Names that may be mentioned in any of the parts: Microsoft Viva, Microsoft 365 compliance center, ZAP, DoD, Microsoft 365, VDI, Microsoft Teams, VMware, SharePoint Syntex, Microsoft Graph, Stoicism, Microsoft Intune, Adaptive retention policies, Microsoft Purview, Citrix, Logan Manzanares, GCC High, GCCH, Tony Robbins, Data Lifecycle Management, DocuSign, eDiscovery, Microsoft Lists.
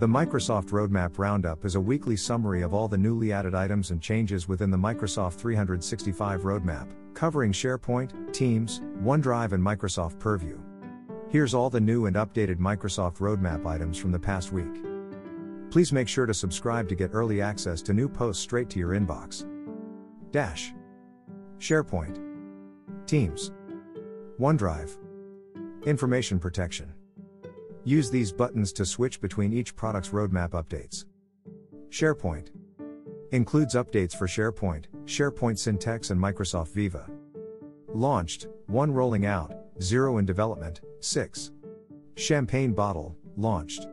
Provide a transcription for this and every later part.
The Microsoft Roadmap Roundup is a weekly summary of all the newly added items and changes within the Microsoft 365 roadmap, covering SharePoint, Teams, OneDrive and Microsoft Purview. Here's all the new and updated Microsoft roadmap items from the past week. Please make sure to subscribe to get early access to new posts straight to your inbox. Dash. SharePoint. Teams. OneDrive. Information protection. Use these buttons to switch between each product's roadmap updates. SharePoint includes updates for SharePoint, SharePoint Syntex and Microsoft Viva. Launched, 1 rolling out, 0 in development, 6. Champagne bottle, launched.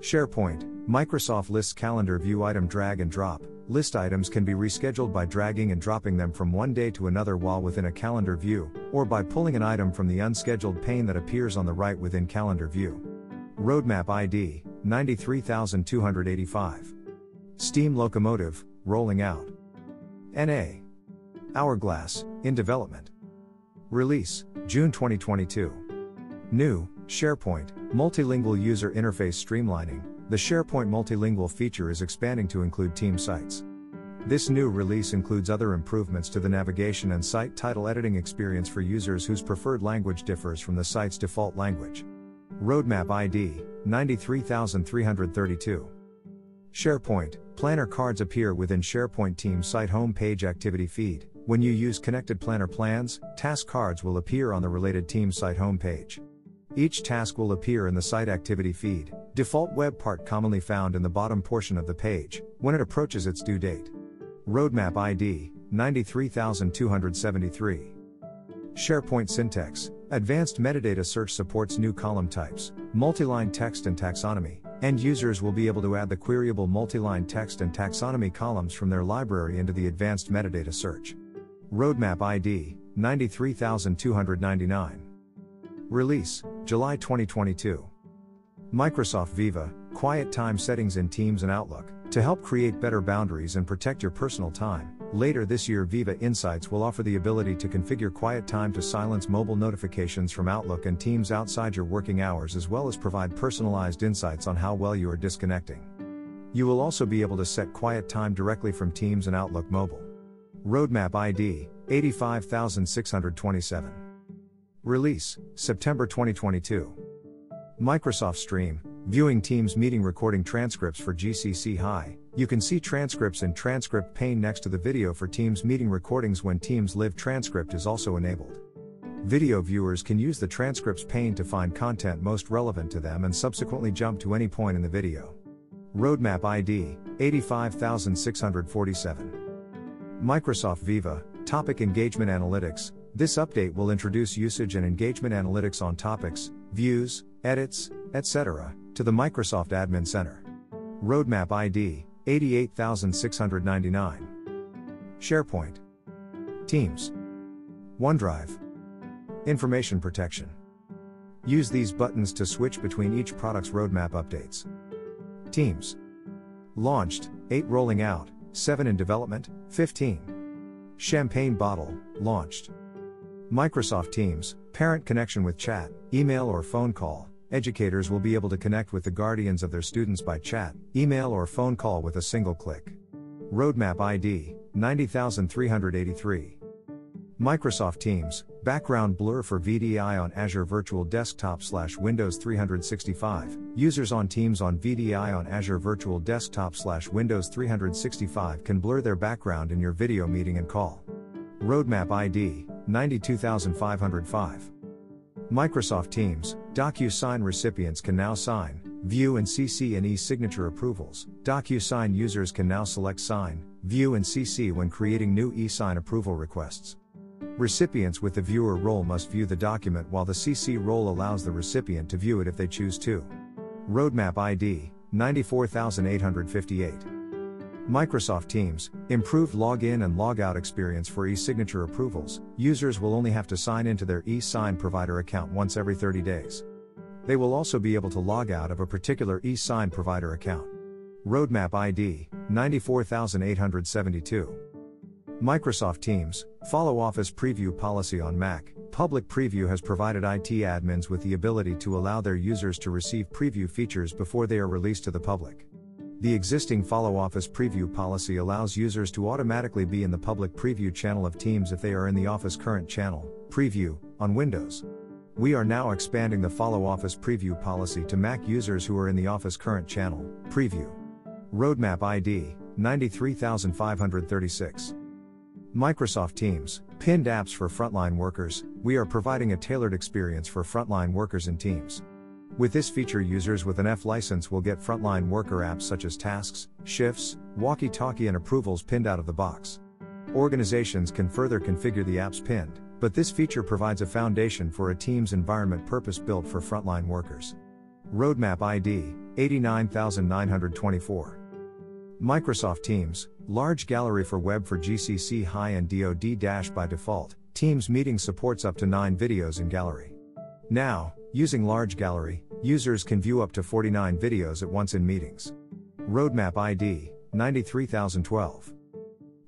SharePoint, Microsoft Lists calendar view item drag and drop. List items can be rescheduled by dragging and dropping them from one day to another while within a calendar view, or by pulling an item from the unscheduled pane that appears on the right within calendar view. Roadmap ID, 93285. Steam locomotive, rolling out. NA. Hourglass, in development. Release, June 2022. New, SharePoint, multilingual user interface streamlining. The SharePoint multilingual feature is expanding to include team sites. This new release includes other improvements to the navigation and site title editing experience for users whose preferred language differs from the site's default language. Roadmap ID, 93332. SharePoint, planner cards appear within SharePoint Team site homepage activity feed. When you use connected planner plans, task cards will appear on the related team site homepage. Each task will appear in the site activity feed, default web part commonly found in the bottom portion of the page, when it approaches its due date. Roadmap ID, 93273. SharePoint Syntex, advanced metadata search supports new column types, multiline text and taxonomy. End users will be able to add the queryable multiline text and taxonomy columns from their library into the advanced metadata search. Roadmap ID, 93299. Release, July 2022. Microsoft Viva, quiet time settings in Teams and Outlook, to help create better boundaries and protect your personal time. Later this year, Viva Insights will offer the ability to configure quiet time to silence mobile notifications from Outlook and Teams outside your working hours, as well as provide personalized insights on how well you are disconnecting. You will also be able to set quiet time directly from Teams and Outlook Mobile. Roadmap ID, 85627. Release, September 2022. Microsoft Stream, viewing Teams meeting recording transcripts for GCC High. You can see transcripts in transcript pane next to the video for Teams meeting recordings when Teams Live transcript is also enabled. Video viewers can use the transcripts pane to find content most relevant to them and subsequently jump to any point in the video. Roadmap ID, 85647. Microsoft Viva, Topic Engagement Analytics. This update will introduce usage and engagement analytics on topics, views, edits, etc., to the Microsoft Admin Center. Roadmap ID, 88699. SharePoint. Teams. OneDrive. Information protection. Use these buttons to switch between each product's roadmap updates. Teams. Launched, 8 rolling out, 7 in development, 15. Champagne bottle, launched. Microsoft Teams, parent connection with chat, email or phone call. Educators will be able to connect with the guardians of their students by chat, email or phone call with a single click. Roadmap ID, 90383. Microsoft Teams, background blur for VDI on Azure Virtual Desktop/Windows 365. Users on Teams on VDI on Azure Virtual Desktop/Windows 365 can blur their background in your video meeting and call. Roadmap ID, 92505. Microsoft Teams, DocuSign recipients can now sign, view and CC and e-signature approvals. DocuSign users can now select sign, view and CC when creating new e-sign approval requests. Recipients with the viewer role must view the document, while the CC role allows the recipient to view it if they choose to. Roadmap ID, 94858. Microsoft Teams, improved login and logout experience for e-signature approvals. Users will only have to sign into their e-sign provider account once every 30 days. They will also be able to log out of a particular e-sign provider account. Roadmap ID, 94872. Microsoft Teams, follow Office Preview policy on Mac. Public Preview has provided IT admins with the ability to allow their users to receive preview features before they are released to the public. The existing Follow Office Preview policy allows users to automatically be in the public preview channel of Teams if they are in the Office current channel, Preview, on Windows. We are now expanding the Follow Office Preview policy to Mac users who are in the Office current channel, Preview. Roadmap ID, 93536. Microsoft Teams, pinned apps for frontline workers. We are providing a tailored experience for frontline workers in Teams. With this feature, users with an F license will get frontline worker apps such as tasks, shifts, walkie-talkie and approvals pinned out of the box. Organizations can further configure the apps pinned, but this feature provides a foundation for a Teams environment purpose-built for frontline workers. Roadmap ID, 89924. Microsoft Teams, large gallery for web for GCC High and DoD. By default, Teams Meeting supports up to 9 videos in gallery. Now, using large gallery, users can view up to 49 videos at once in meetings. Roadmap ID, 93012.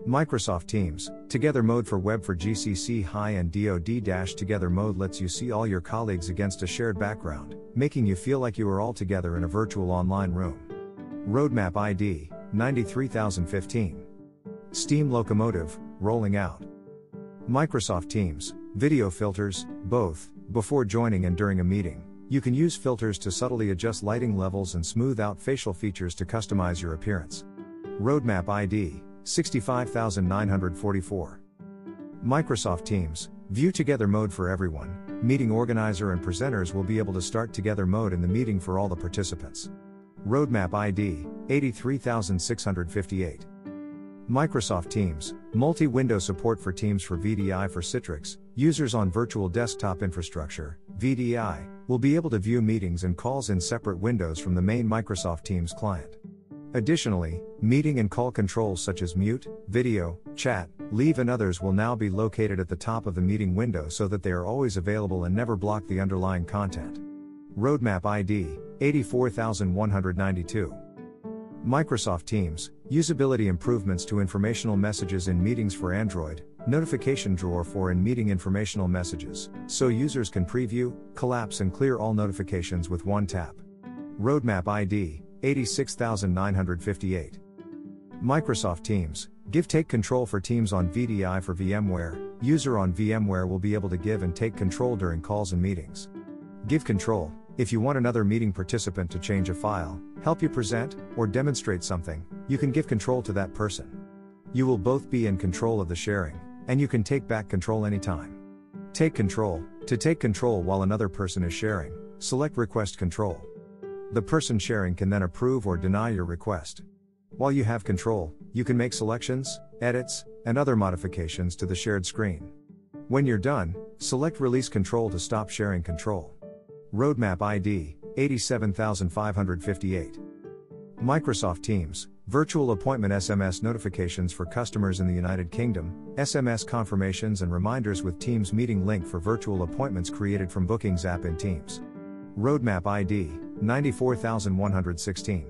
Microsoft Teams, Together Mode for web for GCC High and DoD. Together Mode lets you see all your colleagues against a shared background, making you feel like you are all together in a virtual online room. Roadmap ID, 93015. Steam Locomotive, rolling out. Microsoft Teams, video filters, both, before joining and during a meeting. You can use filters to subtly adjust lighting levels and smooth out facial features to customize your appearance. Roadmap ID, 65944. Microsoft Teams, View Together Mode for everyone. Meeting organizer and presenters will be able to start Together Mode in the meeting for all the participants. Roadmap ID, 83658. Microsoft Teams, multi-window support for Teams for VDI for Citrix. Users on virtual desktop infrastructure, VDI, will be able to view meetings and calls in separate windows from the main Microsoft Teams client. Additionally, meeting and call controls such as mute, video, chat, leave and others will now be located at the top of the meeting window so that they are always available and never block the underlying content. Roadmap ID, 84192. Microsoft Teams, usability improvements to informational messages in meetings for Android, notification drawer for in-meeting informational messages, so users can preview, collapse and clear all notifications with one tap. Roadmap ID, 86958. Microsoft Teams, Give Take Control for Teams on VDI for VMware. User on VMware will be able to give and take control during calls and meetings. Give control. If you want another meeting participant to change a file, help you present, or demonstrate something, you can give control to that person. You will both be in control of the sharing, and you can take back control anytime. Take control. To take control while another person is sharing, select Request Control. The person sharing can then approve or deny your request. While you have control, you can make selections, edits, and other modifications to the shared screen. When you're done, select Release Control to stop sharing control. Roadmap ID, 87558. Microsoft Teams, Virtual Appointment SMS notifications for customers in the United Kingdom, SMS confirmations and reminders with Teams Meeting link for virtual appointments created from Bookings app in Teams. Roadmap ID, 94116.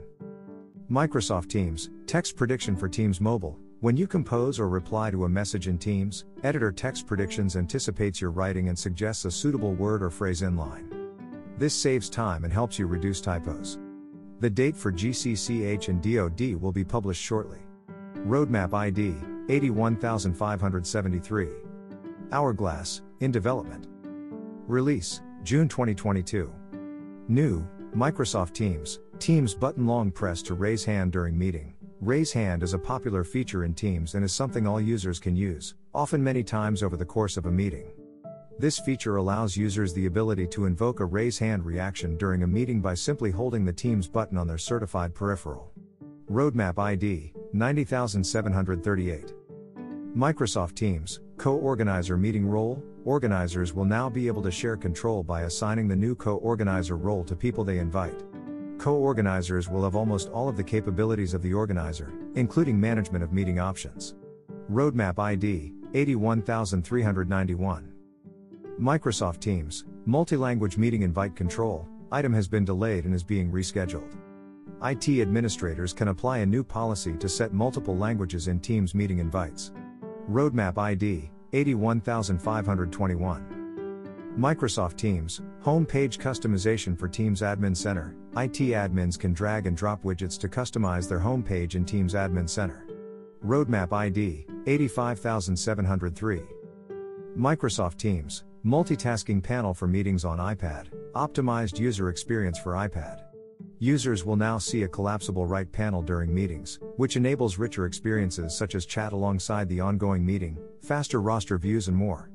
Microsoft Teams, Text Prediction for Teams Mobile. When you compose or reply to a message in Teams, Editor Text Predictions anticipates your writing and suggests a suitable word or phrase inline. This saves time and helps you reduce typos. The date for GCCH and DoD will be published shortly. Roadmap ID, 81573. Hourglass, in development. Release, June 2022. New, Microsoft Teams, Teams button long press to raise hand during meeting. Raise hand is a popular feature in Teams and is something all users can use, often many times over the course of a meeting. This feature allows users the ability to invoke a raise hand reaction during a meeting by simply holding the Teams button on their certified peripheral. Roadmap ID, 90738. Microsoft Teams, Co-Organizer Meeting Role. Organizers will now be able to share control by assigning the new co-organizer role to people they invite. Co-organizers will have almost all of the capabilities of the organizer, including management of meeting options. Roadmap ID, 81391. Microsoft Teams, multi-language meeting invite control. Item has been delayed and is being rescheduled. IT administrators can apply a new policy to set multiple languages in Teams meeting invites. Roadmap ID, 81521. Microsoft Teams, Home Page Customization for Teams Admin Center. IT admins can drag and drop widgets to customize their home page in Teams Admin Center. Roadmap ID, 85703. Microsoft Teams, Multitasking Panel for Meetings on iPad, Optimized User Experience for iPad. Users will now see a collapsible right panel during meetings, which enables richer experiences such as chat alongside the ongoing meeting, faster roster views and more.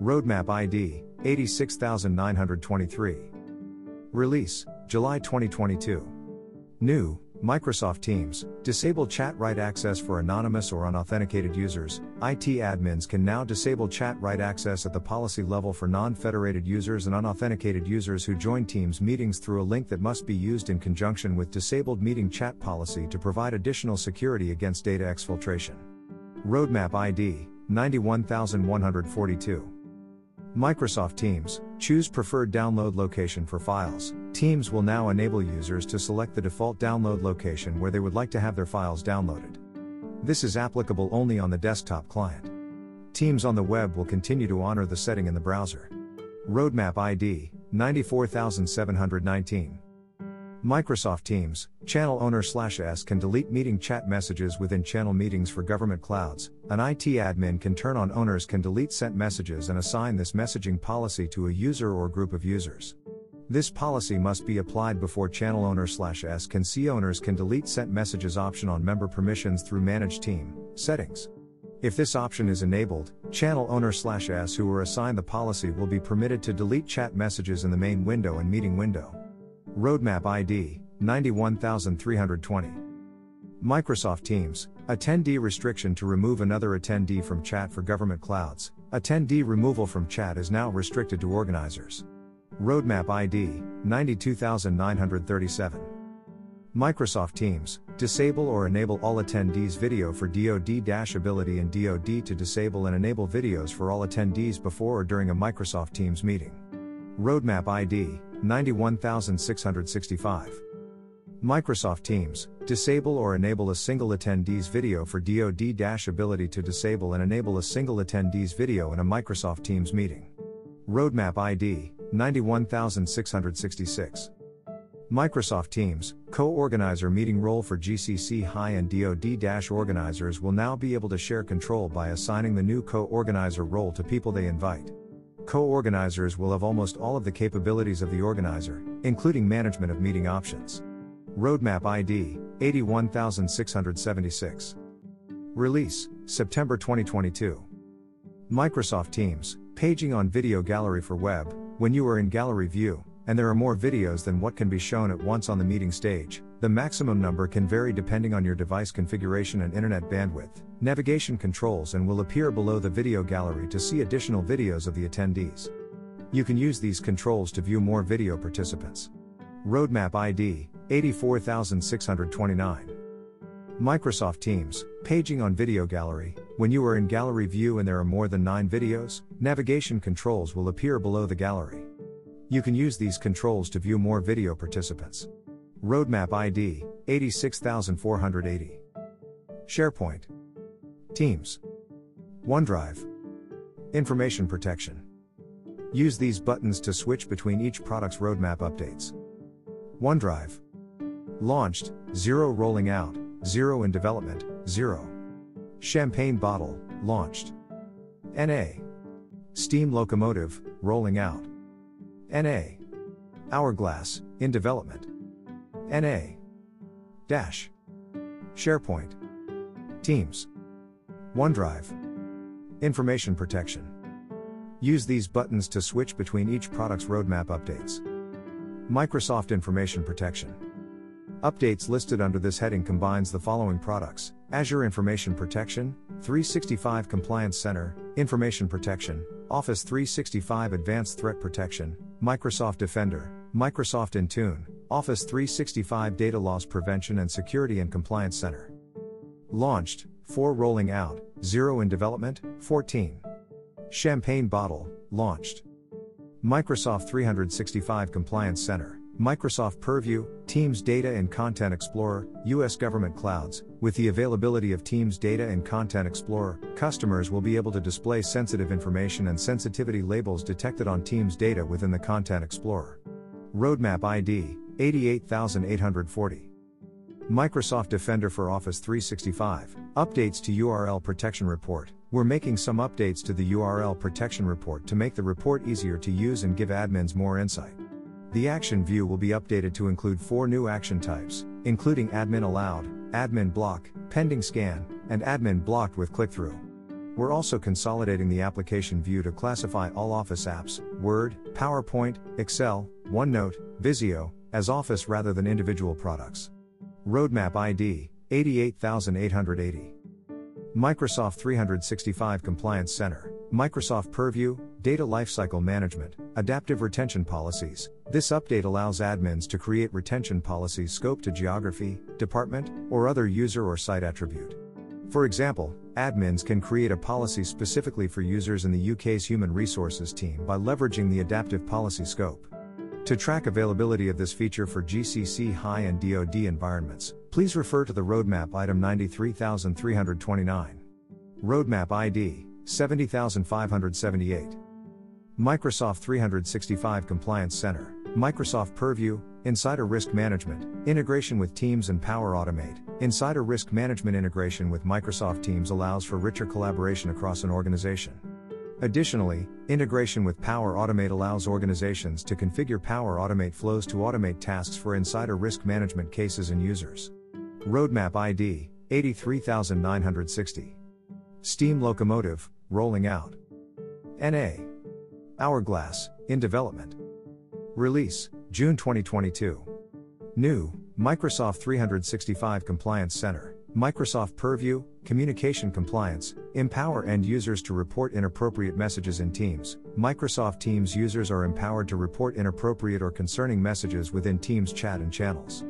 Roadmap ID, 86923. Release, July 2022. New, Microsoft Teams, disable chat right access for anonymous or unauthenticated users. IT admins can now disable chat right access at the policy level for non-federated users and unauthenticated users who join Teams meetings through a link that must be used in conjunction with disabled meeting chat policy to provide additional security against data exfiltration. Roadmap ID, 91142. Microsoft Teams, choose preferred download location for files. Teams will now enable users to select the default download location where they would like to have their files downloaded. This is applicable only on the desktop client. Teams on the web will continue to honor the setting in the browser. Roadmap ID, 94719. Microsoft Teams, Channel Owner/S can delete meeting chat messages within channel meetings for government clouds. An IT admin can turn on owners can delete sent messages and assign this messaging policy to a user or group of users. This policy must be applied before Channel Owner/S can see owners can delete sent messages option on member permissions through Manage Team settings. If this option is enabled, Channel Owner/S who were assigned the policy will be permitted to delete chat messages in the main window and meeting window. Roadmap ID, 91320. Microsoft Teams, attendee restriction to remove another attendee from chat for government clouds. Attendee removal from chat is now restricted to organizers. Roadmap ID, 92937. Microsoft Teams, disable or enable all attendees video for DoD-ability and DoD to disable and enable videos for all attendees before or during a Microsoft Teams meeting. Roadmap ID, 91665. Microsoft Teams, disable or enable a single attendee's video for DoD-ability to disable and enable a single attendee's video in a Microsoft Teams meeting. Roadmap ID, 91666. Microsoft Teams, co-organizer meeting role for GCC High and DoD-organizers will now be able to share control by assigning the new co-organizer role to people they invite. Co-organizers will have almost all of the capabilities of the organizer, including management of meeting options. Roadmap ID, 81676. Release, September 2022. Microsoft Teams, paging on video gallery for web. When you are in gallery view, and there are more videos than what can be shown at once on the meeting stage, the maximum number can vary depending on your device configuration and internet bandwidth, navigation controls, and will appear below the video gallery to see additional videos of the attendees. You can use these controls to view more video participants. Roadmap ID, 84629. Microsoft Teams, paging on video gallery. When you are in gallery view and there are more than 9 videos, navigation controls will appear below the gallery. You can use these controls to view more video participants. Roadmap ID, 86480. SharePoint. Teams. OneDrive. Information protection. Use these buttons to switch between each product's roadmap updates. OneDrive. Launched, 0 rolling out, 0 in development, 0. Champagne bottle, launched. NA. Steam locomotive, rolling out. NA. Hourglass, in development. NA. Dash. SharePoint. Teams. OneDrive. Information protection. Use these buttons to switch between each product's roadmap updates. Microsoft Information Protection. Updates listed under this heading combines the following products: Azure Information Protection, 365 Compliance Center, Information Protection, Office 365 Advanced Threat Protection, Microsoft Defender, Microsoft Intune, Office 365 Data Loss Prevention and Security and Compliance Center. Launched, 4 rolling out, 0 in development, 14. Champagne bottle, launched. Microsoft 365 Compliance Center, Microsoft Purview, Teams Data and Content Explorer, U.S. Government Clouds. With the availability of Teams Data and Content Explorer, customers will be able to display sensitive information and sensitivity labels detected on Teams data within the Content Explorer. Roadmap ID, 88840. Microsoft Defender for Office 365, updates to URL Protection Report. We're making some updates to the URL Protection Report to make the report easier to use and give admins more insight. The action view will be updated to include 4 new action types, including admin allowed, admin block, pending scan, and admin blocked with click-through. We're also consolidating the application view to classify all Office apps, Word, PowerPoint, Excel, OneNote, Visio, as Office rather than individual products. Roadmap ID, 88880. Microsoft 365 Compliance Center, Microsoft Purview, Data Lifecycle Management, Adaptive Retention Policies. This update allows admins to create retention policies scoped to geography, department, or other user or site attribute. For example, admins can create a policy specifically for users in the UK's Human Resources team by leveraging the adaptive policy scope. To track availability of this feature for GCC High and DoD environments, please refer to the roadmap item 93329. Roadmap ID, 70578. Microsoft 365 Compliance Center, Microsoft Purview, Insider Risk Management, integration with Teams and Power Automate. Insider Risk Management integration with Microsoft Teams allows for richer collaboration across an organization. Additionally, integration with Power Automate allows organizations to configure Power Automate flows to automate tasks for insider risk management cases and users. Roadmap ID, 83960. Steam Locomotive, rolling out. NA. Hourglass, in development. Release, June 2022. New, Microsoft 365 Compliance Center, Microsoft Purview, Communication Compliance, empower end users to report inappropriate messages in Teams. Microsoft Teams users are empowered to report inappropriate or concerning messages within Teams chat and channels.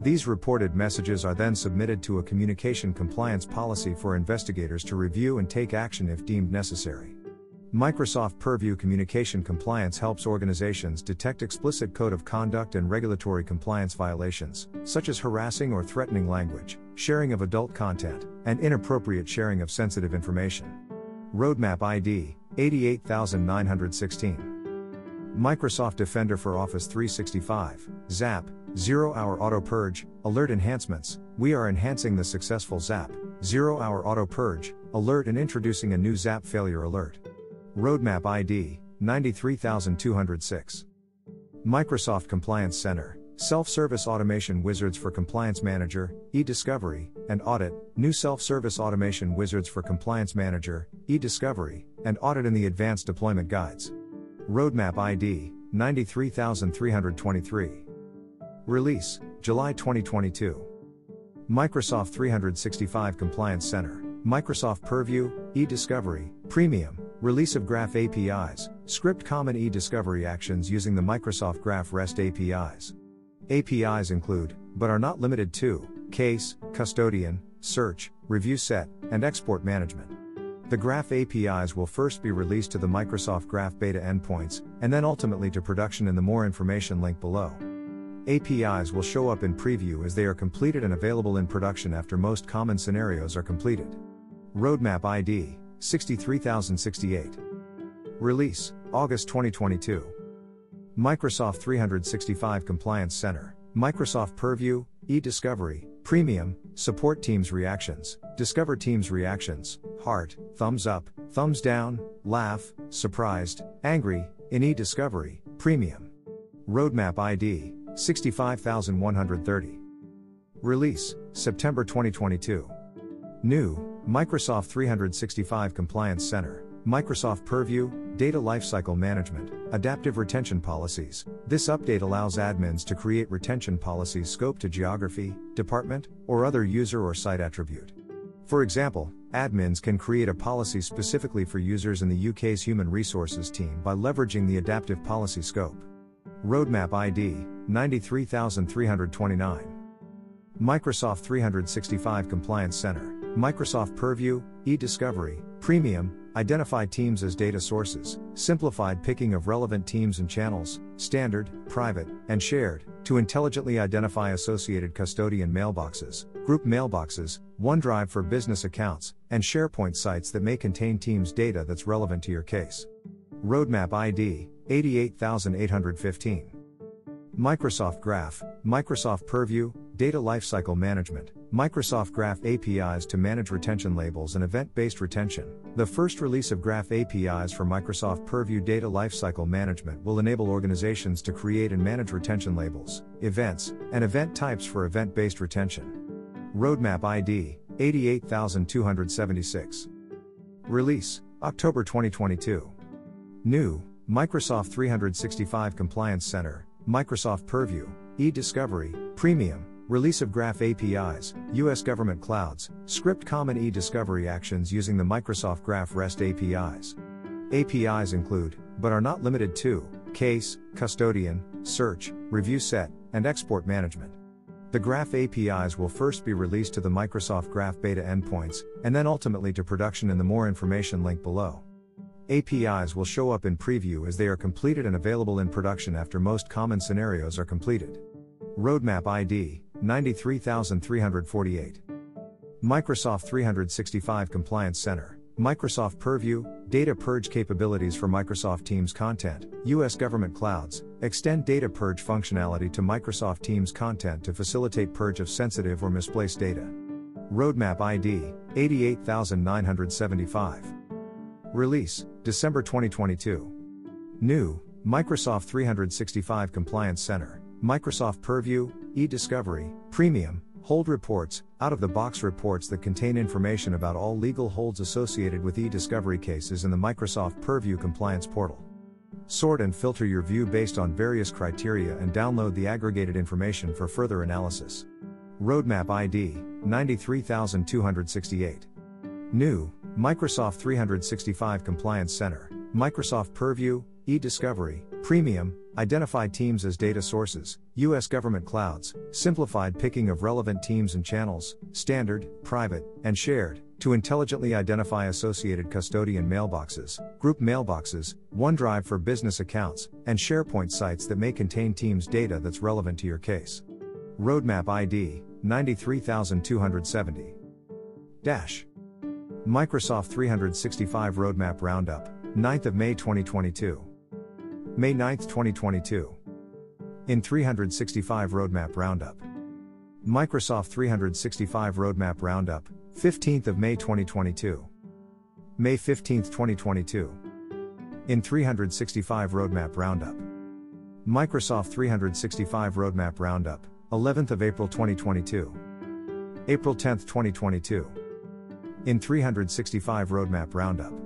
These reported messages are then submitted to a communication compliance policy for investigators to review and take action if deemed necessary. Microsoft Purview Communication Compliance helps organizations detect explicit code of conduct and regulatory compliance violations, such as harassing or threatening language, sharing of adult content, and inappropriate sharing of sensitive information. Roadmap ID, 88916. Microsoft Defender for Office 365, ZAP, Zero-Hour Auto Purge, Alert Enhancements. We are enhancing the successful ZAP, Zero-Hour Auto Purge, alert and introducing a new ZAP failure alert. Roadmap ID, 93206. Microsoft Compliance Center, Self-Service Automation Wizards for Compliance Manager, eDiscovery, and Audit. New Self-Service Automation Wizards for Compliance Manager, eDiscovery, and Audit in the Advanced Deployment Guides. Roadmap ID, 93323. Release, July 2022. Microsoft 365 Compliance Center, Microsoft Purview, eDiscovery, Premium. Release of Graph APIs, script common eDiscovery actions using the Microsoft Graph REST APIs. APIs include, but are not limited to, case, custodian, search, review set, and export management. The Graph APIs will first be released to the Microsoft Graph beta endpoints, and then ultimately to production in the more information link below. APIs will show up in preview as they are completed and available in production after most common scenarios are completed. Roadmap ID, 63068. Release, August 2022. Microsoft 365 Compliance Center, Microsoft Purview, eDiscovery, Premium, support Teams reactions, discover Teams reactions, heart, thumbs up, thumbs down, laugh, surprised, angry, in eDiscovery, Premium. Roadmap ID, 65130. Release, September 2022. New, Microsoft 365 Compliance Center, Microsoft Purview, Data Lifecycle Management, Adaptive Retention Policies. This update allows admins to create retention policies scoped to geography, department, or other user or site attribute. For example, admins can create a policy specifically for users in the UK's Human Resources team by leveraging the adaptive policy scope. Roadmap ID, 93329. Microsoft 365 Compliance Center, Microsoft Purview, eDiscovery, Premium, identified teams as data sources, simplified picking of relevant teams and channels, standard, private, and shared, to intelligently identify associated custodian mailboxes, group mailboxes, OneDrive for business accounts, and SharePoint sites that may contain teams data that's relevant to your case. Roadmap ID, 88815. Microsoft Graph, Microsoft Purview, Data Lifecycle Management, Microsoft Graph APIs to manage retention labels and event-based retention. The first release of Graph APIs for Microsoft Purview Data Lifecycle Management will enable organizations to create and manage retention labels, events, and event types for event-based retention. Roadmap ID, 88276. Release, October 2022. New, Microsoft 365 Compliance Center, Microsoft Purview, eDiscovery, Premium, release of Graph APIs, U.S. Government Clouds, script common eDiscovery actions using the Microsoft Graph REST APIs. APIs include, but are not limited to, case, custodian, search, review set, and export management. The Graph APIs will first be released to the Microsoft Graph beta endpoints, and then ultimately to production in the more information link below. APIs will show up in preview as they are completed and available in production after most common scenarios are completed. Roadmap ID, 93348. Microsoft 365 Compliance Center, Microsoft Purview, Data Purge capabilities for Microsoft Teams content, U.S. Government Clouds, extend data purge functionality to Microsoft Teams content to facilitate purge of sensitive or misplaced data. Roadmap ID, 88975. Release, December 2022. New, Microsoft 365 Compliance Center, Microsoft Purview, eDiscovery, Premium, hold reports, out-of-the-box reports that contain information about all legal holds associated with eDiscovery cases in the Microsoft Purview Compliance Portal. Sort and filter your view based on various criteria and download the aggregated information for further analysis. Roadmap ID, 93268. New, Microsoft 365 Compliance Center, Microsoft Purview, eDiscovery, Premium, identify teams as data sources, U.S. government clouds, simplified picking of relevant teams and channels, standard, private, and shared, to intelligently identify associated custodian mailboxes, group mailboxes, OneDrive for business accounts, and SharePoint sites that may contain teams data that's relevant to your case. Roadmap ID, 93270. Microsoft 365 Roadmap Roundup, 9th of May 2022. May 9, 2022. In 365 Roadmap Roundup. Microsoft 365 Roadmap Roundup, 15th of May 2022. May 15, 2022. In 365 Roadmap Roundup. Microsoft 365 Roadmap Roundup, 11th of April 2022. April 10, 2022. In 365 Roadmap Roundup.